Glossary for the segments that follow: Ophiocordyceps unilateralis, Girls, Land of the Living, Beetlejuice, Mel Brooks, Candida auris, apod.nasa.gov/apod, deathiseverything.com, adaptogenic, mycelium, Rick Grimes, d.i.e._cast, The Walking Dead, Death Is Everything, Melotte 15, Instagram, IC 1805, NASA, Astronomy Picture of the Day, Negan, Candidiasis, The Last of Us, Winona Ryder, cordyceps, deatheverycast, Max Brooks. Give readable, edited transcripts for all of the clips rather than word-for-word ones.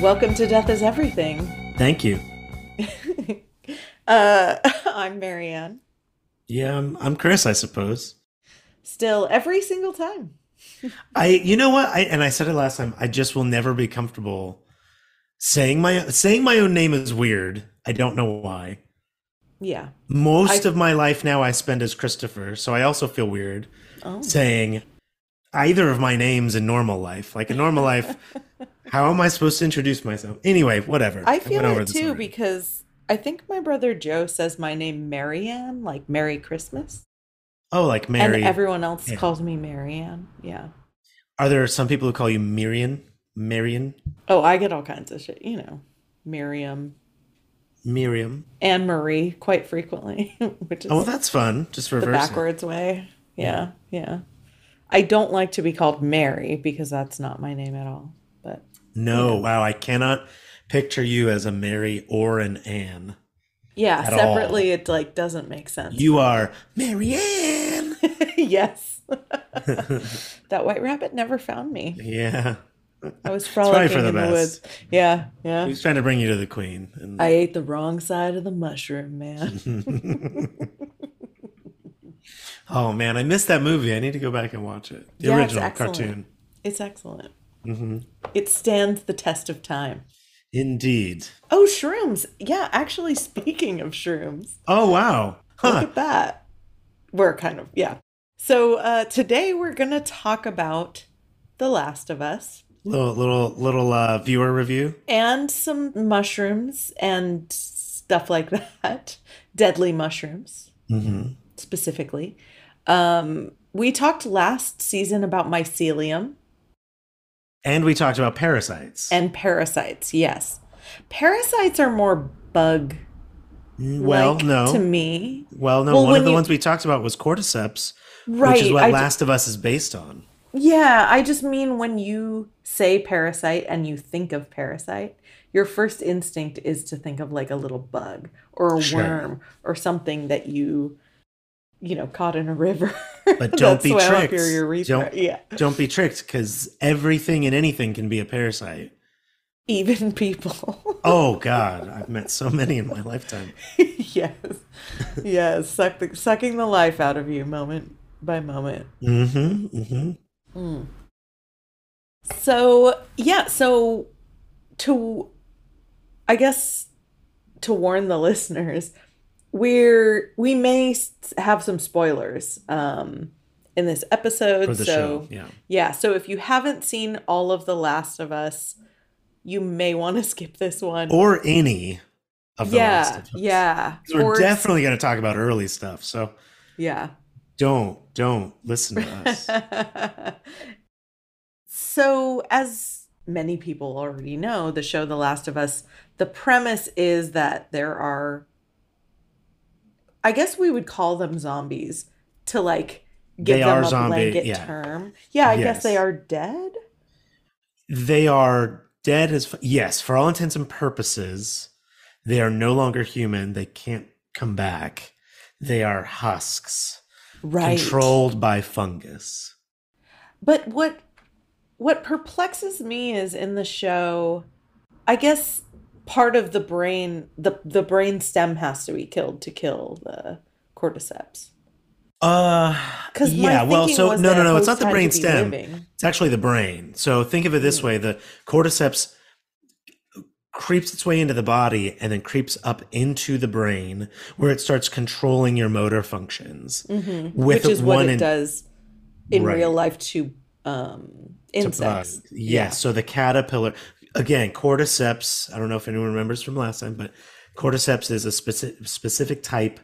Welcome to Death Is Everything. Thank you. I'm Marianne. Yeah, I'm Chris, I suppose. Still, every single time. You know what? And I said it last time. I just will never be comfortable saying my own name is weird. I don't know why. Yeah. Most of my life now I spend as Christopher, so I also feel weird saying either of my names in normal life. Like in normal life, how am I supposed to introduce myself? Anyway, whatever. I feel it too already. Because I think my brother Joe says my name Marianne, like Merry Christmas. Oh, like Mary. And everyone else calls me Marianne. Yeah. Are there some people who call you Miriam? Marian? Oh, I get all kinds of shit. You know, Miriam. Anne Marie quite frequently, which is that's fun. Just reverse the backwards way. Yeah. I don't like to be called Mary because that's not my name at all. But wow, I cannot picture you as a Mary or an Anne. Yeah, separately all. It like doesn't make sense. You are Marianne. Yes. That white rabbit never found me. Yeah. I was frolicking in the woods. Yeah. He was trying to bring you to the queen. I ate the wrong side of the mushroom, man. Oh, man, I missed that movie. I need to go back and watch it. The original cartoon. It's excellent. Mm-hmm. It stands the test of time. Indeed. Oh, shrooms. Yeah, actually, speaking of shrooms. Oh, wow. Huh. Look at that. We're kind of, yeah. So today we're going to talk about The Last of Us. Little viewer review. And some mushrooms and stuff like that. Deadly mushrooms, specifically. We talked last season about mycelium. And we talked about parasites. And parasites, yes. Parasites are more bug. Well, no. To me. Well, no. Well, one of the ones we talked about was cordyceps, which is what Last of Us is based on. Yeah, I just mean when you say parasite and you think of parasite, your first instinct is to think of like a little bug or a worm or something that you caught in a river. But don't be tricked. Don't be tricked, because everything and anything can be a parasite. Even people. Oh, God. I've met so many in my lifetime. Yes. Sucking the life out of you moment by moment. So to warn the listeners, we may have some spoilers in this episode. For the show, yeah. So if you haven't seen all of The Last of Us, you may want to skip this one or any of the Last of Us. Yeah, we're definitely going to talk about early stuff. So yeah, don't listen to us. So as many people already know, the show The Last of Us, the premise is that there are, I guess we would call them zombies to like give they them a zombie, blanket term. Yeah, I guess they are dead. They are dead for all intents and purposes. They are no longer human. They can't come back. They are husks controlled by fungus. But what perplexes me is in the show, I guess part of the brain, the brain stem has to be killed to kill the cordyceps. No, it's not the brain stem. It's actually the brain. So think of it this way. The cordyceps creeps its way into the body and then creeps up into the brain where it starts controlling your motor functions. Which is what it does in real life to insects. So the caterpillar, again, cordyceps, I don't know if anyone remembers from last time, but cordyceps is a specific type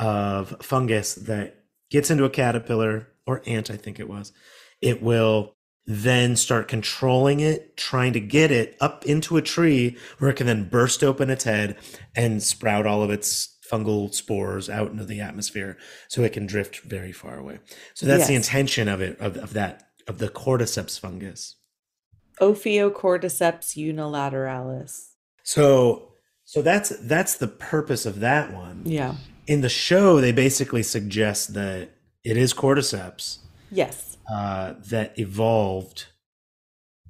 of fungus that gets into a caterpillar or ant, I think it was. It will then start controlling it, trying to get it up into a tree where it can then burst open its head and sprout all of its fungal spores out into the atmosphere so it can drift very far away. So that's the intention of it, of the cordyceps fungus. Ophiocordyceps unilateralis. So that's the purpose of that one. Yeah. In the show, they basically suggest that it is cordyceps. Yes. That evolved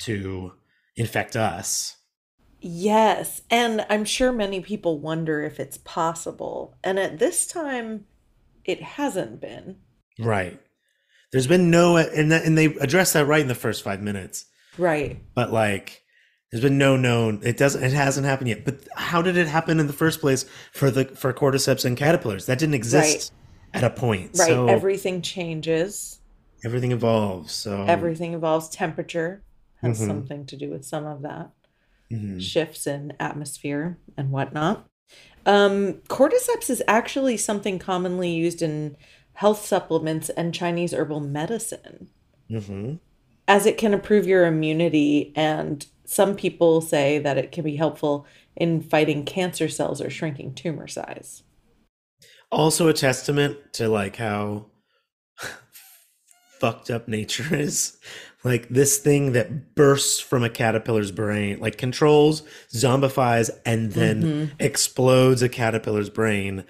to infect us. Yes, and I'm sure many people wonder if it's possible. And at this time, it hasn't been. Right. There's been no, and they addressed that right in the first 5 minutes. Right. But like, there's been no known. It hasn't happened yet. But how did it happen in the first place for cordyceps and caterpillars? That didn't exist at a point. Right. So everything changes. Everything evolves. So everything evolves. Temperature has something to do with some of that. Mm-hmm. Shifts in atmosphere and whatnot. Cordyceps is actually something commonly used in health supplements and Chinese herbal medicine, as it can improve your immunity. And some people say that it can be helpful in fighting cancer cells or shrinking tumor size. Also a testament to like how fucked up nature is. Like this thing that bursts from a caterpillar's brain, like controls, zombifies, and then explodes a caterpillar's brain,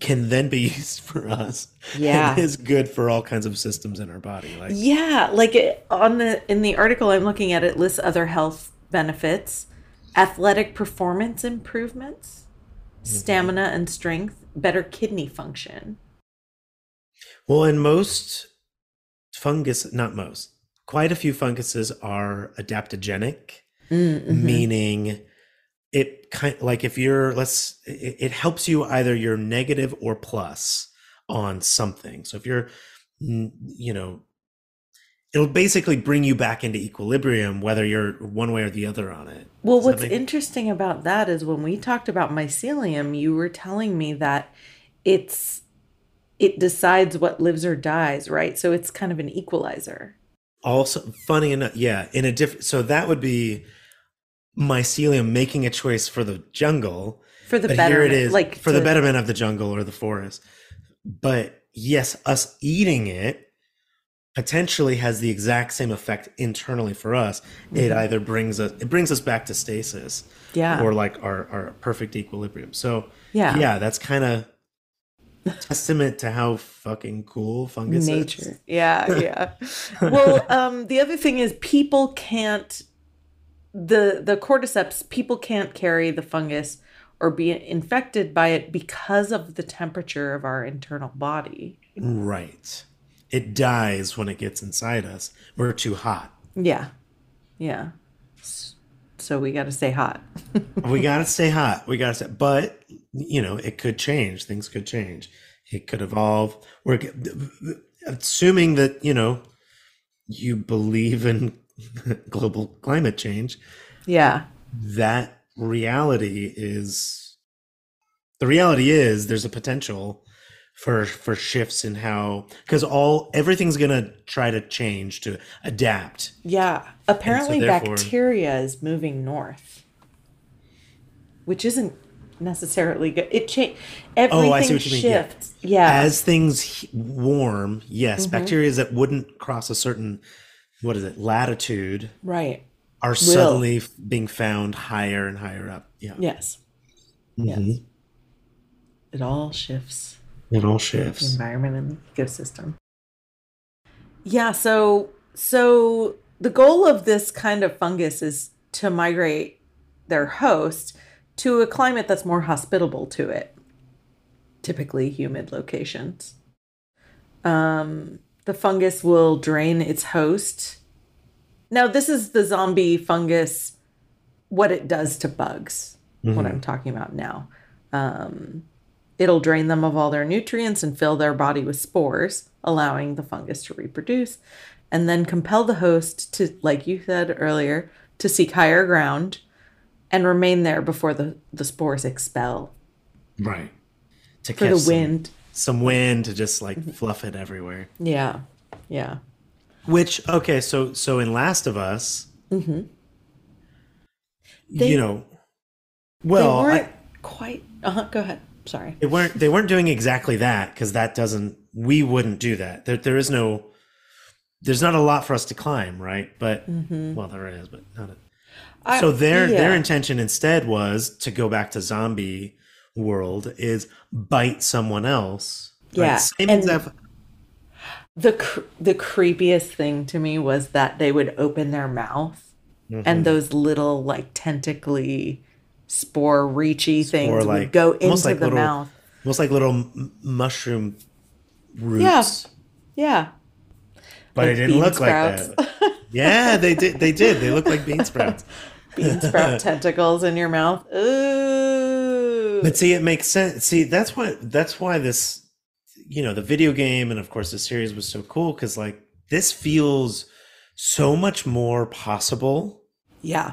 can then be used for us. Yeah, and is good for all kinds of systems in our body. Like yeah, like it, in the article I'm looking at, it lists other health benefits: athletic performance improvements, stamina and strength, better kidney function. Well, and most fungus, not most. Quite a few funguses are adaptogenic, meaning it kind like if you're it helps you either you're negative or plus on something. So if you're, you know, it'll basically bring you back into equilibrium, whether you're one way or the other on it. Well, what's interesting about that is when we talked about mycelium, you were telling me that it decides what lives or dies, right? So it's kind of an equalizer. Also, funny enough, yeah, in a different, so that would be mycelium making a choice for the jungle. For the betterment. Here it is, like for the betterment of the jungle or the forest. But yes, us eating it potentially has the exact same effect internally for us. It either brings us back to stasis, or like our perfect equilibrium. So yeah, that's kind of testament to how fucking cool fungus nature is. Yeah. Well, the other thing is people can't, the cordyceps, people can't carry the fungus or be infected by it because of the temperature of our internal body. Right. It dies when it gets inside us. We're too hot. Yeah. So we got to stay hot. But you know, it could change. Things could change. It could evolve. We're assuming that, you know, you believe in global climate change. Yeah. The reality is there's a potential for shifts in how, because everything's gonna try to change to adapt. Yeah, apparently so bacteria is moving north, which isn't necessarily good. It changes. Everything I see what you shifts. Mean. Yeah. As things warm, yes, bacteria that wouldn't cross a certain latitude, right, are suddenly being found higher and higher up. Yeah. Yes. Mm-hmm. Yes. It all shifts. The environment and the ecosystem. Yeah, so the goal of this kind of fungus is to migrate their host to a climate that's more hospitable to it, typically humid locations. The fungus will drain its host. Now, this is the zombie fungus, what it does to bugs, what I'm talking about now. It'll drain them of all their nutrients and fill their body with spores, allowing the fungus to reproduce, and then compel the host to, like you said earlier, to seek higher ground and remain there before the spores expel. Right. To catch the wind. Some wind to just like fluff it everywhere. Yeah. Yeah. Which, okay, so in Last of Us, they weren't quite, go ahead. Sorry. They weren't doing exactly that, because we wouldn't do that. There's not a lot for us to climb, right? But well, there is, but not a, so their intention instead was to go back to zombie world is bite someone else. Right? Yeah. Same and the creepiest thing to me was that they would open their mouth Mm-hmm. And those little like tentacly spore-reachy things would go into the mouth. Almost like little mushroom roots. Yeah. But it didn't look like that. Yeah, they did. They looked like bean sprouts. Bean sprout tentacles in your mouth. Ooh. But see, it makes sense. See, that's why this, the video game and of course the series was so cool, because like this feels so much more possible. Yeah.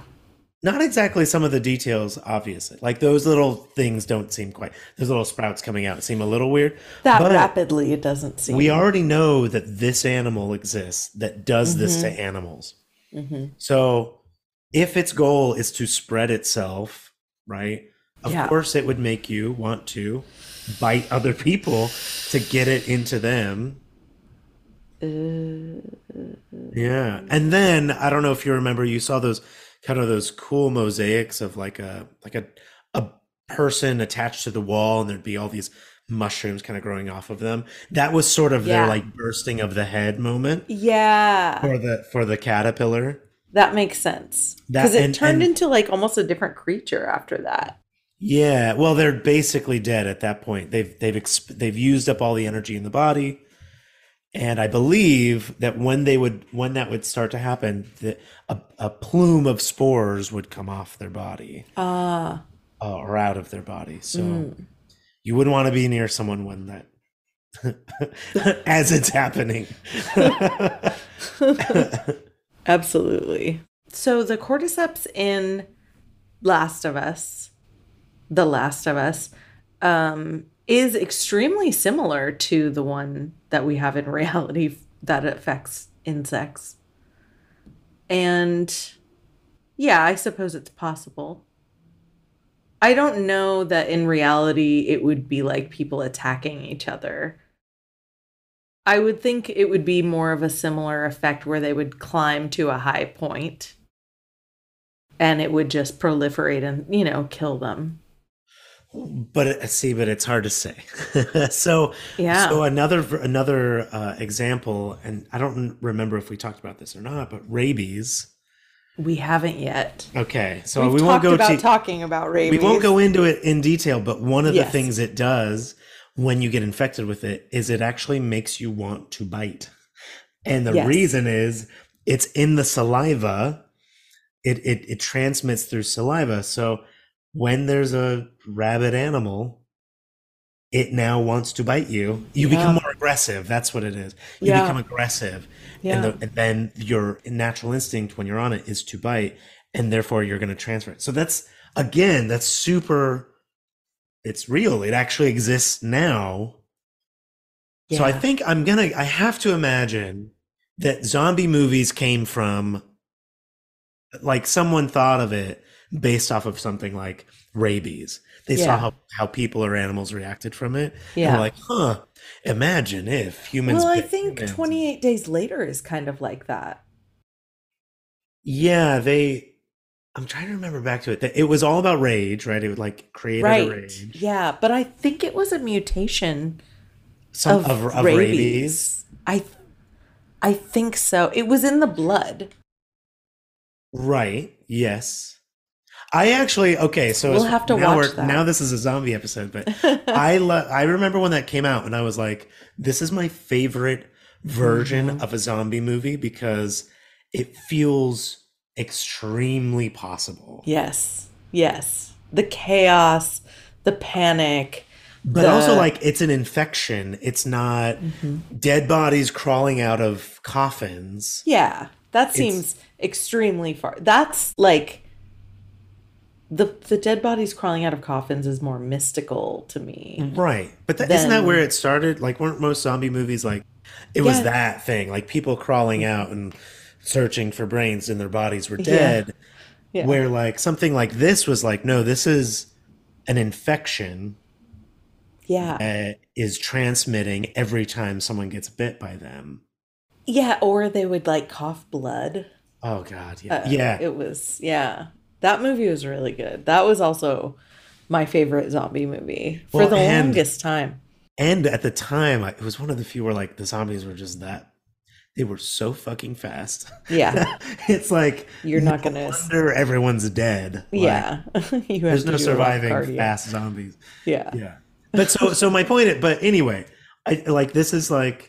Not exactly some of the details, obviously. Like those little things don't seem quite. Those little sprouts coming out seem a little weird. But rapidly, it doesn't seem. We already know that this animal exists that does mm-hmm. this to animals. Mm-hmm. So if its goal is to spread itself, right? Of course, it would make you want to bite other people to get it into them. Yeah. And then, I don't know if you remember, you saw those kind of those cool mosaics of like a person attached to the wall, and there'd be all these mushrooms kind of growing off of them. That was sort of their like bursting of the head moment. Yeah. For the caterpillar. That makes sense. Because it turned into like almost a different creature after that. Yeah. Well, they're basically dead at that point. They've used up all the energy in the body. And I believe that when that would start to happen, that a plume of spores would come off their body or out of their body. So you wouldn't want to be near someone when that, as it's happening. Absolutely. So the cordyceps in The Last of Us, is extremely similar to the one that we have in reality that affects insects. And yeah, I suppose it's possible. I don't know that in reality it would be like people attacking each other. I would think it would be more of a similar effect where they would climb to a high point and it would just proliferate and, kill them. But it's hard to say. So another example, and I don't remember if we talked about this or not, but rabies. We haven't yet. Okay, so we won't go about talking about rabies. We won't go into it in detail, but one of the things it does when you get infected with it is it actually makes you want to bite, and the reason is it's in the saliva. It transmits through saliva, so. When there's a rabid animal, it now wants to bite you. You become more aggressive. That's what it is. You become aggressive. Yeah. And then your natural instinct when you're on it is to bite, and therefore you're going to transfer it. So that's super, it's real. It actually exists now. Yeah. So I think I have to imagine that zombie movies came from, like someone thought of it, based off of something like rabies. They saw how people or animals reacted from it. Yeah. And were like, imagine if humans... Well, I think 28 Days Later is kind of like that. Yeah, I'm trying to remember back to it. It was all about rage, right? It would like create a rage. Yeah, but I think it was a mutation of rabies. I think so. It was in the blood. Right, yes. I actually, so we'll have to watch that. Now this is a zombie episode, but I remember when that came out and I was like, this is my favorite version of a zombie movie because it feels extremely possible. Yes. The chaos, the panic. But also like it's an infection. It's not dead bodies crawling out of coffins. Yeah, that seems extremely far. That's like... The dead bodies crawling out of coffins is more mystical to me. Right. But isn't that where it started? Like, weren't most zombie movies like... It was that thing. Like, people crawling out and searching for brains and their bodies were dead. Yeah. Where, like, something like this was like, no, this is an infection. Yeah. That is transmitting every time someone gets bit by them. Yeah, or they would, like, cough blood. Oh, God, yeah. It was, That movie was really good. That was also my favorite zombie movie for the longest time. And at the time, it was one of the few where like the zombies were just that They were so fucking fast. Yeah. It's like, you're not going to wonder everyone's dead. Like, yeah. There's no surviving fast zombies. Yeah. Yeah. But so my point, but anyway, that's the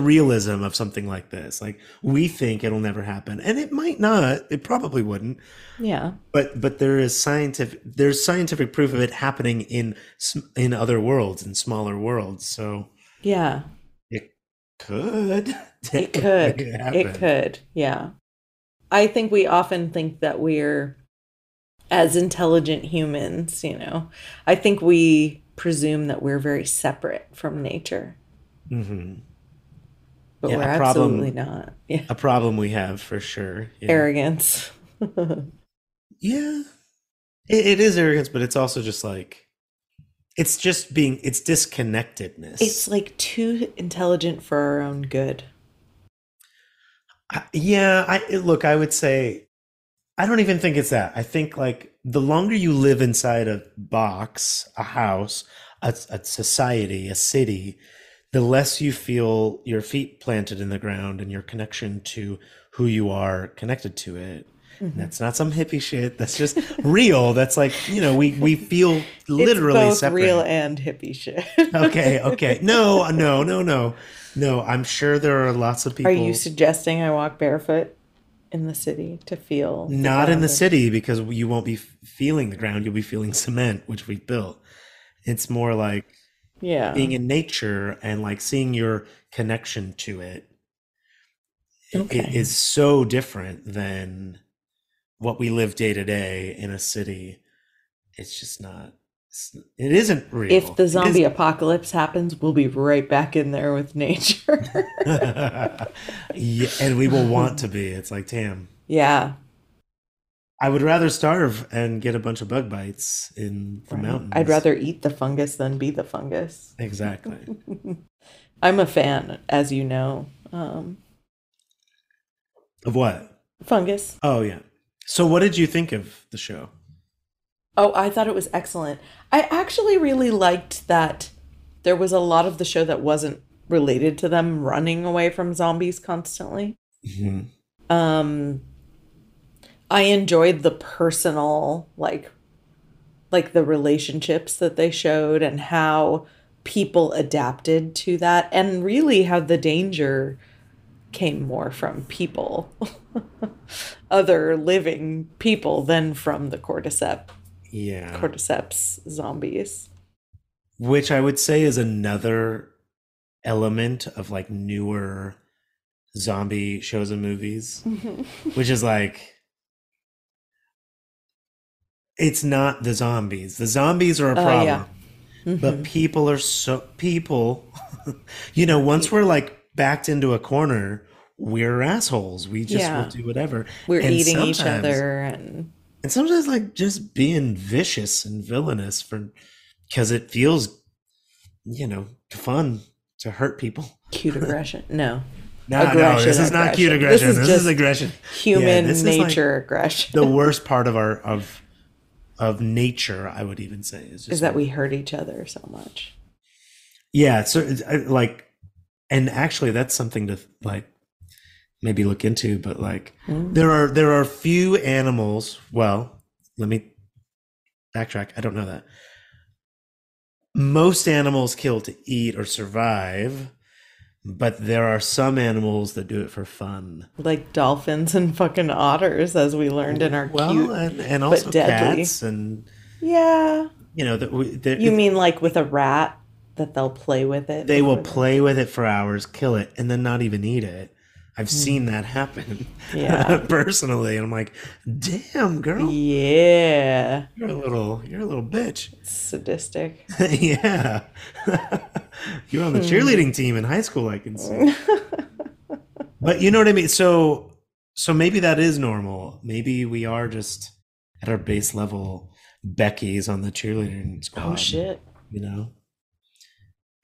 realism of something like this. Like, we think it'll never happen, and it might not. It probably wouldn't. Yeah. But there's scientific proof of it happening in other worlds, in smaller worlds. So yeah, it could. It could. It could. Yeah. I think we often think that we're, as intelligent humans, I think we presume that we're very separate from nature. Mm-hmm. But we're absolutely not. Yeah. A problem we have, for sure. Yeah. Arrogance. Yeah. It is arrogance, but it's also just like, it's disconnectedness. It's like too intelligent for our own good. I would say, I don't even think it's that. I think like the longer you live inside a box, a house, a society, a city, the less you feel your feet planted in the ground and your connection to who you are connected to it. Mm-hmm. And that's not some hippie shit. That's just real. That's like, we feel literally it's both separate. Real and hippie shit. Okay. No. I'm sure there are lots of people. Are you suggesting I walk barefoot in the city to feel? Not in the city, because you won't be feeling the ground. You'll be feeling cement, which we built. It's more like, yeah, being in nature and like seeing your connection to it. Okay. It is so different than what we live day to day in a city. It's just not. It isn't real. If the zombie apocalypse happens, we'll be right back in there with nature. Yeah, and we will want to be. It's like, damn. Yeah. I would rather starve and get a bunch of bug bites in the mountains. I'd rather eat the fungus than be the fungus. Exactly. I'm a fan, as you know. Of what? Fungus. Oh, yeah. So what did you think of the show? Oh, I thought it was excellent. I actually really liked that there was a lot of the show that wasn't related to them running away from zombies constantly. Mm-hmm. I enjoyed the personal, like the relationships that they showed and how people adapted to that, and really how the danger came more from people, other living people, than from the cordyceps zombies. Which I would say is another element of like newer zombie shows and movies, mm-hmm. which is like, it's not the zombies. The zombies are a problem. Yeah. Mm-hmm. But once we're like backed into a corner, we're assholes. We just will do whatever. We're eating each other. And sometimes like just being vicious and villainous because it feels, fun to hurt people. Cute aggression. No. No, this is not cute aggression. This is aggression. Human nature like aggression. The worst part of our... of nature, I would even say, is that we hurt each other so much. Yeah, so and actually, that's something to like maybe look into. But like, there are few animals. Well, let me backtrack. I don't know that. Most animals kill to eat or survive, but there are some animals that do it for fun, like dolphins and fucking otters, as we learned in our cute and also but deadly. Cats and you mean like with a rat that they'll play with it? They will play with it for hours, kill it, and then not even eat it. I've seen that happen. Yeah, personally, and I'm like, damn girl, yeah, you're a little bitch. It's sadistic. Yeah. You're on the cheerleading team in high school, I can see. But you know what I mean? So maybe that is normal. Maybe we are just at our base level Becky's on the cheerleading squad. Oh, shit.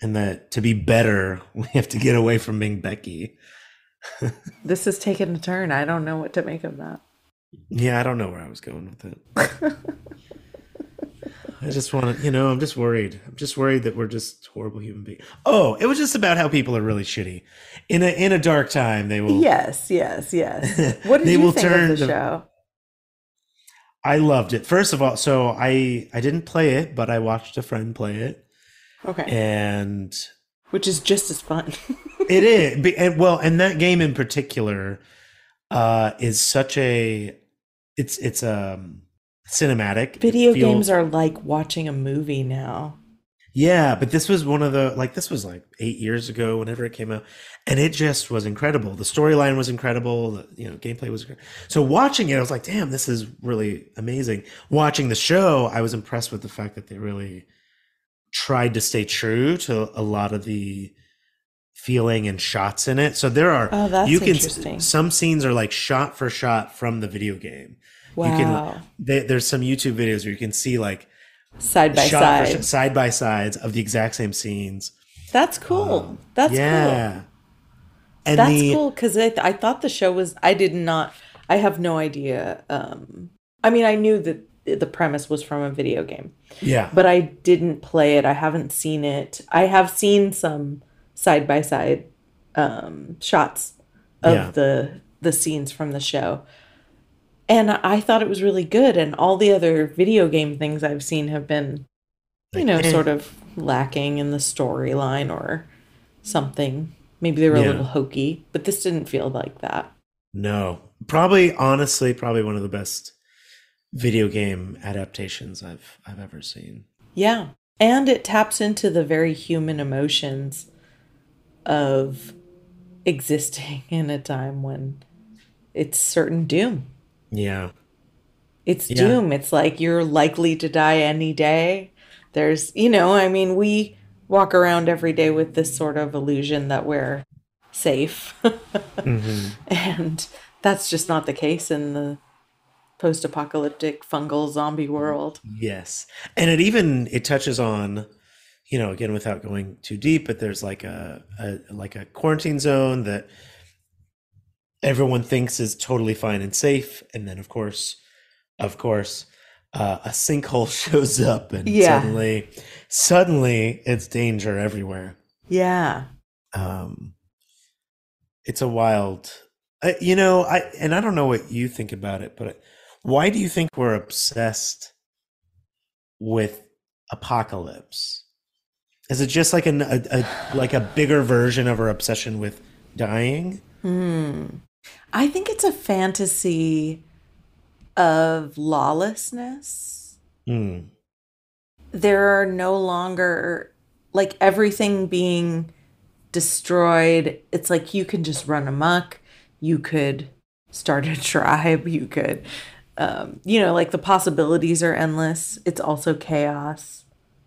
And that to be better, we have to get away from being Becky. This has taken a turn. I don't know what to make of that. Yeah, I don't know where I was going with it. I just want to, I'm just worried. I'm just worried that we're just horrible human beings. Oh, it was just about how people are really shitty. In a dark time, they will. Yes. What did you think of the show? I loved it. First of all, so I didn't play it, but I watched a friend play it. Okay. And which is just as fun. It is. And that game in particular is such a cinematic. Video games are like watching a movie now. Yeah, but this was like 8 years ago whenever it came out, and it just was incredible. The storyline was incredible. The gameplay was great. So watching it, I was like, damn, this is really amazing. Watching the show, I was impressed with the fact that they really tried to stay true to a lot of the feeling and shots in it. So there are some scenes are like shot for shot from the video game. Wow. There's some YouTube videos where you can see like side by sides of the exact same scenes. That's cool. And that's cool because I thought the show was. I have no idea. I knew that the premise was from a video game. Yeah. But I didn't play it. I haven't seen it. I have seen some side by side shots of the scenes from the show. And I thought it was really good. And all the other video game things I've seen have been, sort of lacking in the storyline or something. Maybe they were a little hokey, but this didn't feel like that. No. Honestly, one of the best video game adaptations I've ever seen. Yeah. And it taps into the very human emotions of existing in a time when it's certain doom. Yeah. It's doom. It's like you're likely to die any day. There's, we walk around every day with this sort of illusion that we're safe. Mm-hmm. And that's just not the case in the post-apocalyptic fungal zombie world. Yes. And it touches on, again, without going too deep, but there's like a quarantine zone that everyone thinks is totally fine and safe, and then of course, a sinkhole shows up, and suddenly, it's danger everywhere. Yeah, it's a wild, I don't know what you think about it, but why do you think we're obsessed with apocalypse? Is it just like a bigger version of our obsession with dying? Hmm. I think it's a fantasy of lawlessness. Mm. There are no longer, like, everything being destroyed. It's like you can just run amok. You could start a tribe. You could, the possibilities are endless. It's also chaos.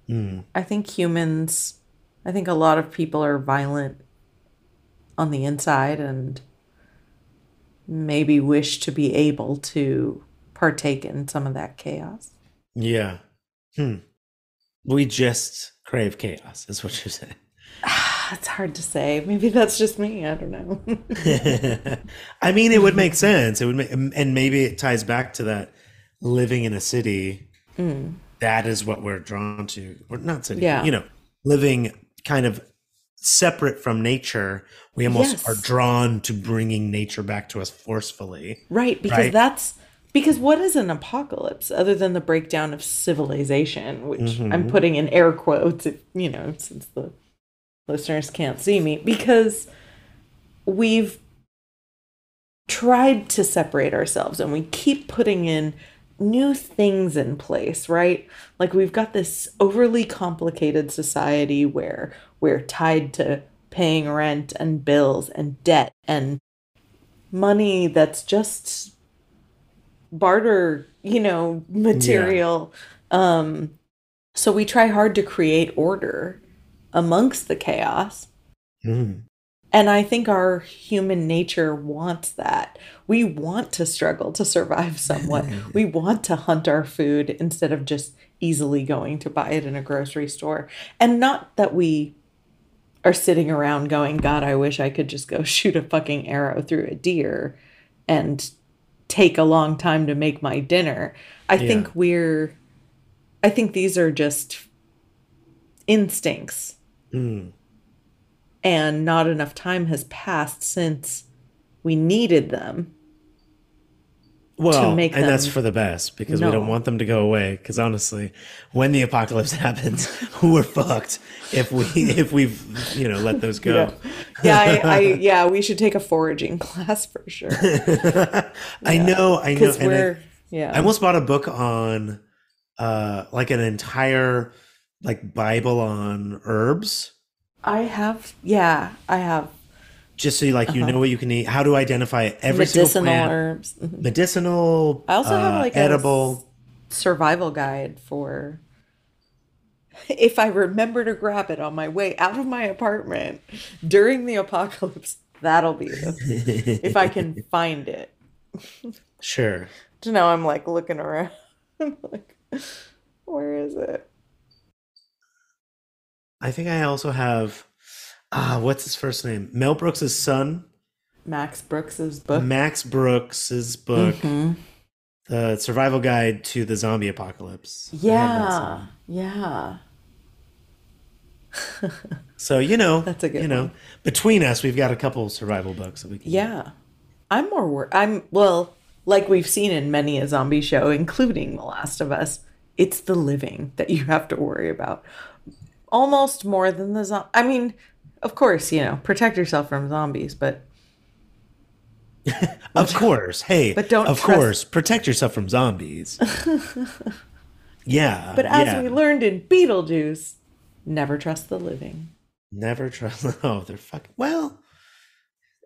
Mm. I think a lot of people are violent on the inside and maybe wish to be able to partake in some of that chaos. Yeah. We just crave chaos is what you're saying. It's hard to say. Maybe that's just me. I don't know. It would make sense. And maybe it ties back to that living in a city. Mm. That is what we're drawn to. Or not city, living kind of separate from nature, we almost are drawn to bringing nature back to us forcefully. Right, because what is an apocalypse other than the breakdown of civilization, which I'm putting in air quotes, since the listeners can't see me, because we've tried to separate ourselves and we keep putting in new things in place, right? Like we've got this overly complicated society where we're tied to paying rent and bills and debt and money that's just barter, material. Yeah. So we try hard to create order amongst the chaos. Mm. And I think our human nature wants that. We want to struggle to survive somewhat. We want to hunt our food instead of just easily going to buy it in a grocery store. And not that we are sitting around going, God, I wish I could just go shoot a fucking arrow through a deer and take a long time to make my dinner. I think we're I think these are just instincts. Mm. And not enough time has passed since we needed them. Well, and that's for the best, because we don't want them to go away. Because honestly, when the apocalypse happens, we're fucked if we've let those go. Yeah, we should take a foraging class for sure. Yeah. I know. Because I almost bought a book on an entire Bible on herbs. I have. Just so you know what you can eat, how to identify every medicinal plant, herbs, medicinal. I also have edible survival guide for if I remember to grab it on my way out of my apartment during the apocalypse. That'll be if I can find it. Sure. So now I'm looking around. I'm where is it? I think I also have. What's his first name? Mel Brooks' son. Max Brooks' book. Mm-hmm. The Survival Guide to the Zombie Apocalypse. Yeah. So, that's a good one. Between us, we've got a couple of survival books that we can read. I'm more worried. We've seen in many a zombie show, including The Last of Us, it's the living that you have to worry about. Almost more than the zombie. I mean, of course, protect yourself from zombies, but... Of course. Hey, but don't protect yourself from zombies. Yeah. But as we learned in Beetlejuice, never trust the living. Never trust... Oh, they're fucking... Well,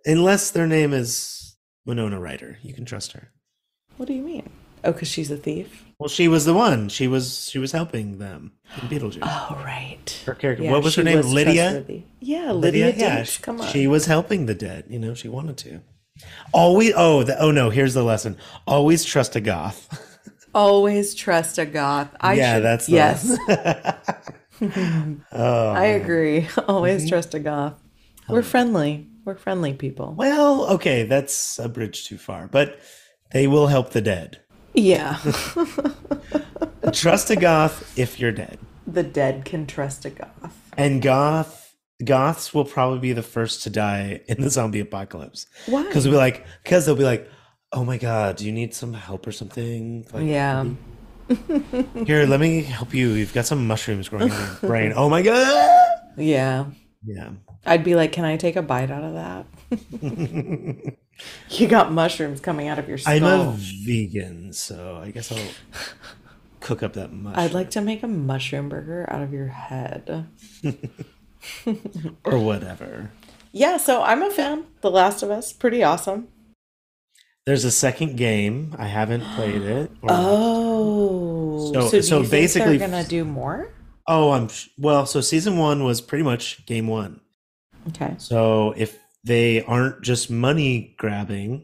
unless their name is Winona Ryder. You can trust her. What do you mean? Oh, because she's a thief? Well, she was the one. She was helping them in Beetlejuice. Oh, right. Her character. Yeah, what was her name? Lydia? Yeah, Lydia. Yeah, come on. She was helping the dead. She wanted to. Always. Oh, no. Here's the lesson. Always trust a goth. Always trust a goth. That's the lesson. Oh, I agree. Always trust a goth. We're friendly. We're friendly people. Well, okay. That's a bridge too far. But they will help the dead. Yeah. Trust a goth if you're dead. The dead can trust a goth. And goths will probably be the first to die in the zombie apocalypse. Why? Because they'll be like, oh my God, do you need some help or something? Here, let me help you. You've got some mushrooms growing in your brain. Oh my God. Yeah. Yeah. I'd be like, can I take a bite out of that? You got mushrooms coming out of your skull. I'm a vegan, so I guess I'll cook up that mushroom. I'd like to make a mushroom burger out of your head. Or whatever. Yeah, so I'm a fan. The Last of Us, pretty awesome. There's a second game. I haven't played it. So basically, they're going to do more? Oh, so season 1 was pretty much game 1. Okay. So if they aren't just money grabbing,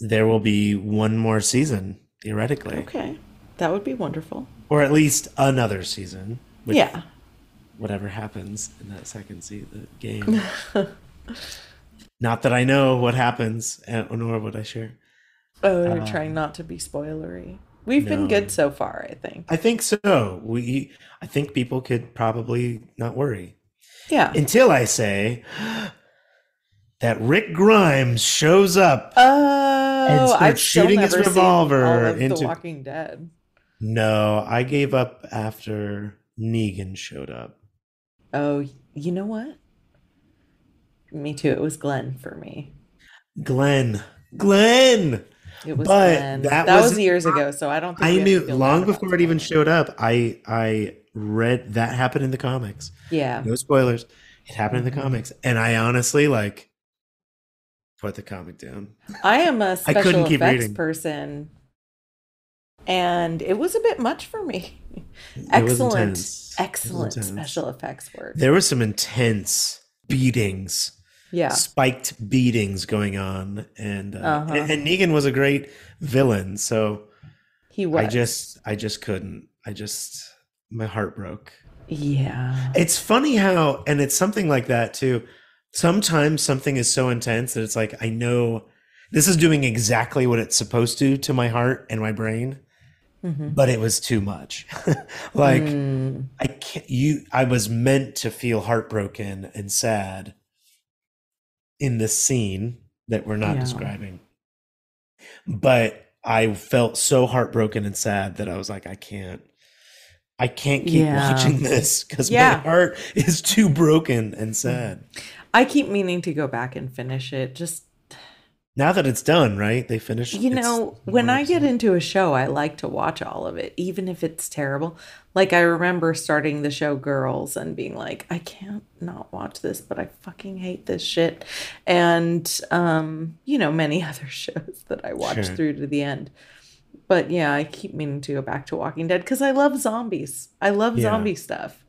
there will be one more season, theoretically. Okay. That would be wonderful. Or at least another season. Whatever happens in that second season, the game. Not that I know what happens, nor would I share. Oh, you're trying not to be spoilery. We've been good so far, I think. I think so. I think people could probably not worry. Yeah. Until I say... that Rick Grimes shows up and starts shooting his revolver into The Walking Dead. No, I gave up after Negan showed up. Oh, you know what? Me too. It was Glenn for me. Glenn. It was Glenn. That was years ago, so I don't think I knew long before it even showed up. I read that happened in the comics. Yeah. No spoilers. It happened in the comics, and I honestly put the comic down. I am a special effects person, and it was a bit much for me. Excellent special effects work. There were some intense beatings, spiked beatings going on, and Negan was a great villain. So he was. I just couldn't. My heart broke. Yeah, it's funny how, and it's something like that too. Sometimes something is so intense that it's like, I know this is doing exactly what it's supposed to my heart and my brain, but it was too much. Like I can't, I was meant to feel heartbroken and sad in this scene that we're not describing, but I felt so heartbroken and sad that I was like, I can't keep watching this because my heart is too broken and sad. I keep meaning to go back and finish it. Just now that it's done, right? They finished. You know, when I get into a show, I like to watch all of it, even if it's terrible. Like I remember starting the show Girls and being like, I can't not watch this, but I fucking hate this shit. And, you know, many other shows that I watched through to the end. But yeah, I keep meaning to go back to Walking Dead because I love zombies. I love zombie stuff.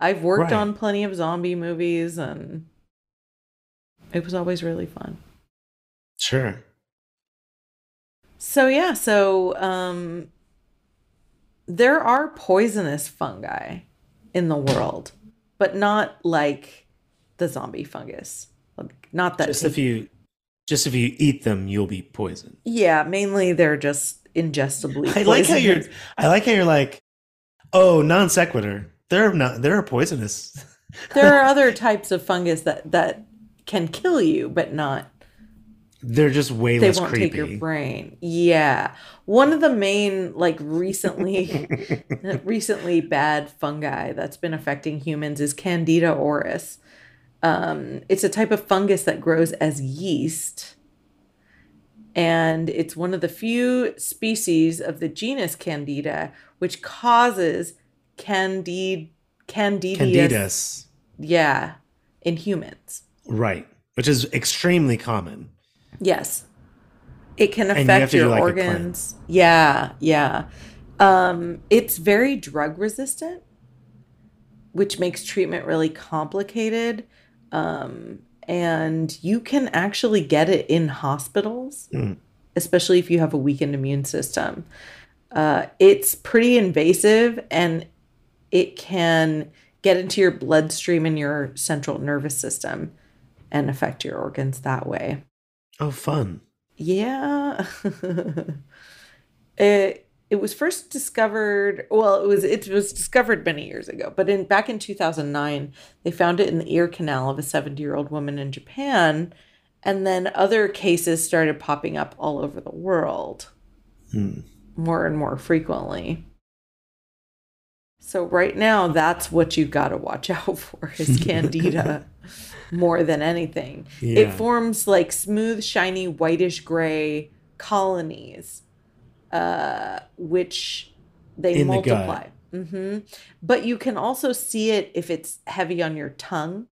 I've worked on plenty of zombie movies and it was always really fun. Sure. So yeah, so there are poisonous fungi in the world, but not like the zombie fungus. Like, not that just if you eat them, you'll be poisoned. Yeah, mainly they're just ingestably poisonous. I like how you're like, oh, non sequitur. There are poisonous. There are other types of fungus that can kill you, but not. They're just way less creepy. They won't take your brain. Yeah, one of the main like recently bad fungi that's been affecting humans is Candida auris. It's a type of fungus that grows as yeast. And it's one of the few species of the genus Candida, which causes Candidiasis. Yeah, in humans. Right, which is extremely common. Yes, it can affect your organs. Yeah. It's very drug resistant, which makes treatment really complicated. And you can actually get it in hospitals, especially if you have a weakened immune system. It's pretty invasive and it can get into your bloodstream and your central nervous system and affect your organs that way. Oh, fun. Yeah. It was first discovered, well, it was discovered many years ago, but back in 2009, they found it in the ear canal of a 70-year-old woman in Japan, and then other cases started popping up all over the world more and more frequently. So right now, that's what you got to watch out for is Candida more than anything. Yeah. It forms like smooth, shiny, whitish-gray colonies. Which they multiply. But you can also see it if it's heavy on your tongue.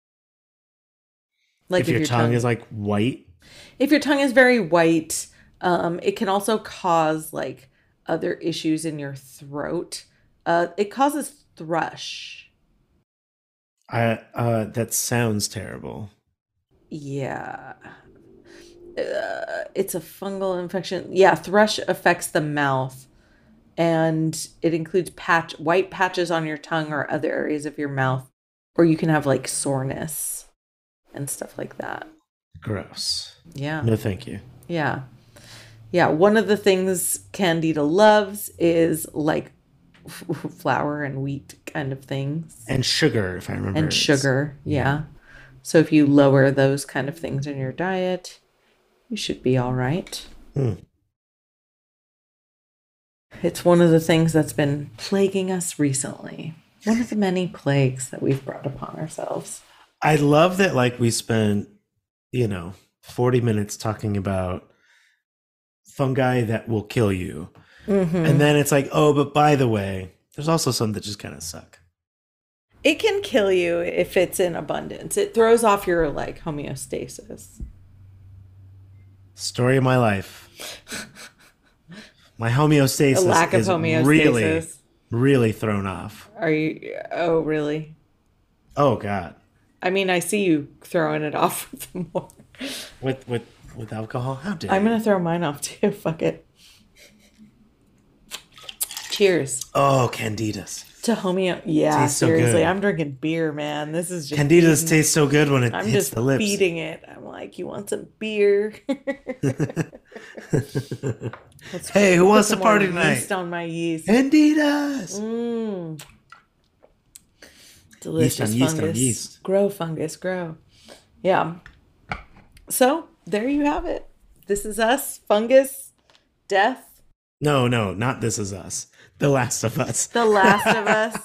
Like if your tongue is like white. If your tongue is very white, it can also cause like other issues in your throat. It causes thrush. That sounds terrible. Yeah. It's a fungal infection. Yeah, thrush affects the mouth, and it includes white patches on your tongue or other areas of your mouth, or you can have like soreness and stuff like that. Gross. Yeah. No, thank you. Yeah. Yeah. One of the things Candida loves is like flour and wheat kind of things. And sugar, if I remember. And sugar. Yeah. So if you lower those kind of things in your diet, you should be all right. It's one of the things that's been plaguing us recently. One of the many plagues that we've brought upon ourselves. I love that like we spent, 40 minutes talking about fungi that will kill you. And then it's like, oh, but by the way, there's also some that just kind of suck. It can kill you if it's in abundance. It throws off your like homeostasis. Story of my life. My homeostasis is really, really thrown off. Are you? Oh, really? Oh, God. I mean, I see you throwing it off with more. With alcohol? How dare you? I'm going to throw mine off, too. Fuck it. Cheers. Oh, Candidas. To homeo. Yeah, seriously. So I'm drinking beer, man. This is just. Candida's tastes so good when it hits the lips. I'm just feeding it. I'm like, you want some beer? Hey, who wants to party tonight? Yeast on my yeast. Candidas. Delicious yeast fungus. Grow, fungus, grow. Yeah. So there you have it. This Is Us, fungus, death. No, not This Is Us. The Last of Us. The Last of Us.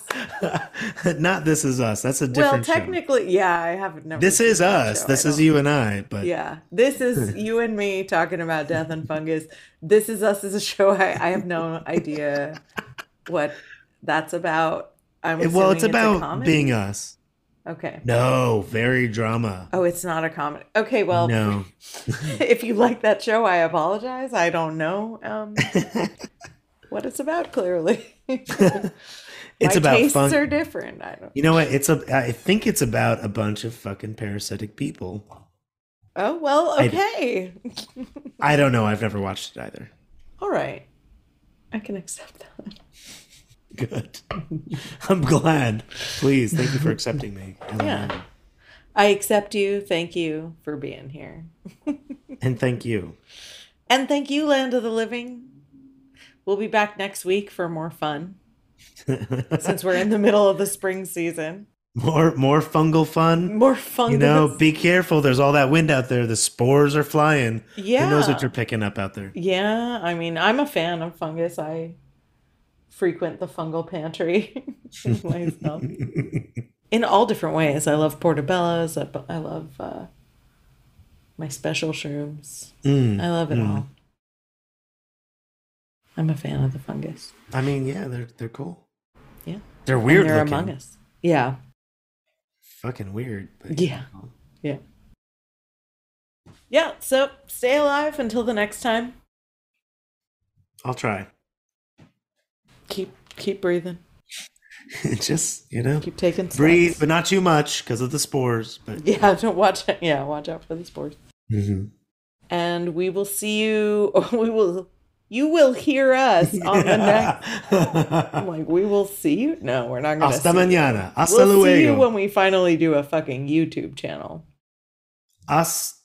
Not This Is Us. That's a different show. Well, technically, yeah, I haven't. This Is Us. This is you and I. But yeah, this is you and me talking about death and fungus. This Is Us is a show I have no idea what that's about. Well, it's about being us. Okay. No, very drama. Oh, it's not a comedy. Okay, well, no. If you like that show, I apologize. I don't know what it's about. Clearly, it's about tastes are different. I don't. You know what? I think it's about a bunch of fucking parasitic people. Oh well, okay. I don't know. I've never watched it either. All right, I can accept that. Good. I'm glad. Please, thank you for accepting me. Yeah. I accept you. Thank you for being here. And thank you. And thank you, Land of the Living. We'll be back next week for more fun. Since we're in the middle of the spring season. More fungal fun. More fungus. You know, be careful. There's all that wind out there. The spores are flying. Yeah. Who knows what you're picking up out there? Yeah. I mean, I'm a fan of fungus. I frequent the fungal pantry myself in all different ways. I love portobellos. I love my special shrooms. I love it all. I'm a fan of the fungus. I mean, yeah, they're cool. Yeah, they're weird. And they're looking. Among us. Yeah, fucking weird. But yeah. So stay alive until the next time. I'll try. Keep breathing. Just, you know, keep taking steps. Breathe, but not too much because of the spores. But yeah, don't watch it. Yeah, watch out for the spores. Mm-hmm. And we will see you. You will hear us on the next. I'm like, we will see you. No, we're not going to. Hasta mañana. Hasta luego. We'll see you when we finally do a fucking YouTube channel. Hasta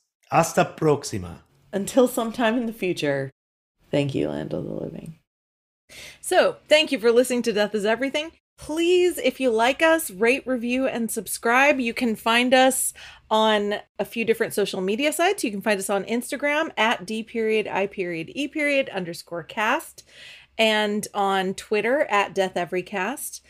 próxima. Until sometime in the future. Thank you, Land of the Living. So, thank you for listening to Death Is Everything. Please, if you like us, rate, review, and subscribe. You can find us on a few different social media sites. You can find us on Instagram at d.i.e._cast and on Twitter at deatheverycast.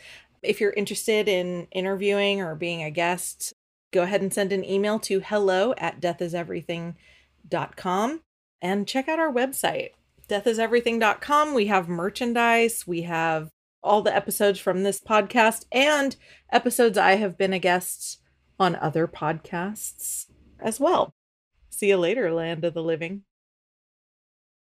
If you're interested in interviewing or being a guest, go ahead and send an email to hello@deathiseverything.com and check out our website. deathiseverything.com. We have merchandise. We have all the episodes from this podcast and episodes I have been a guest on other podcasts as well. See you later, Land of the Living.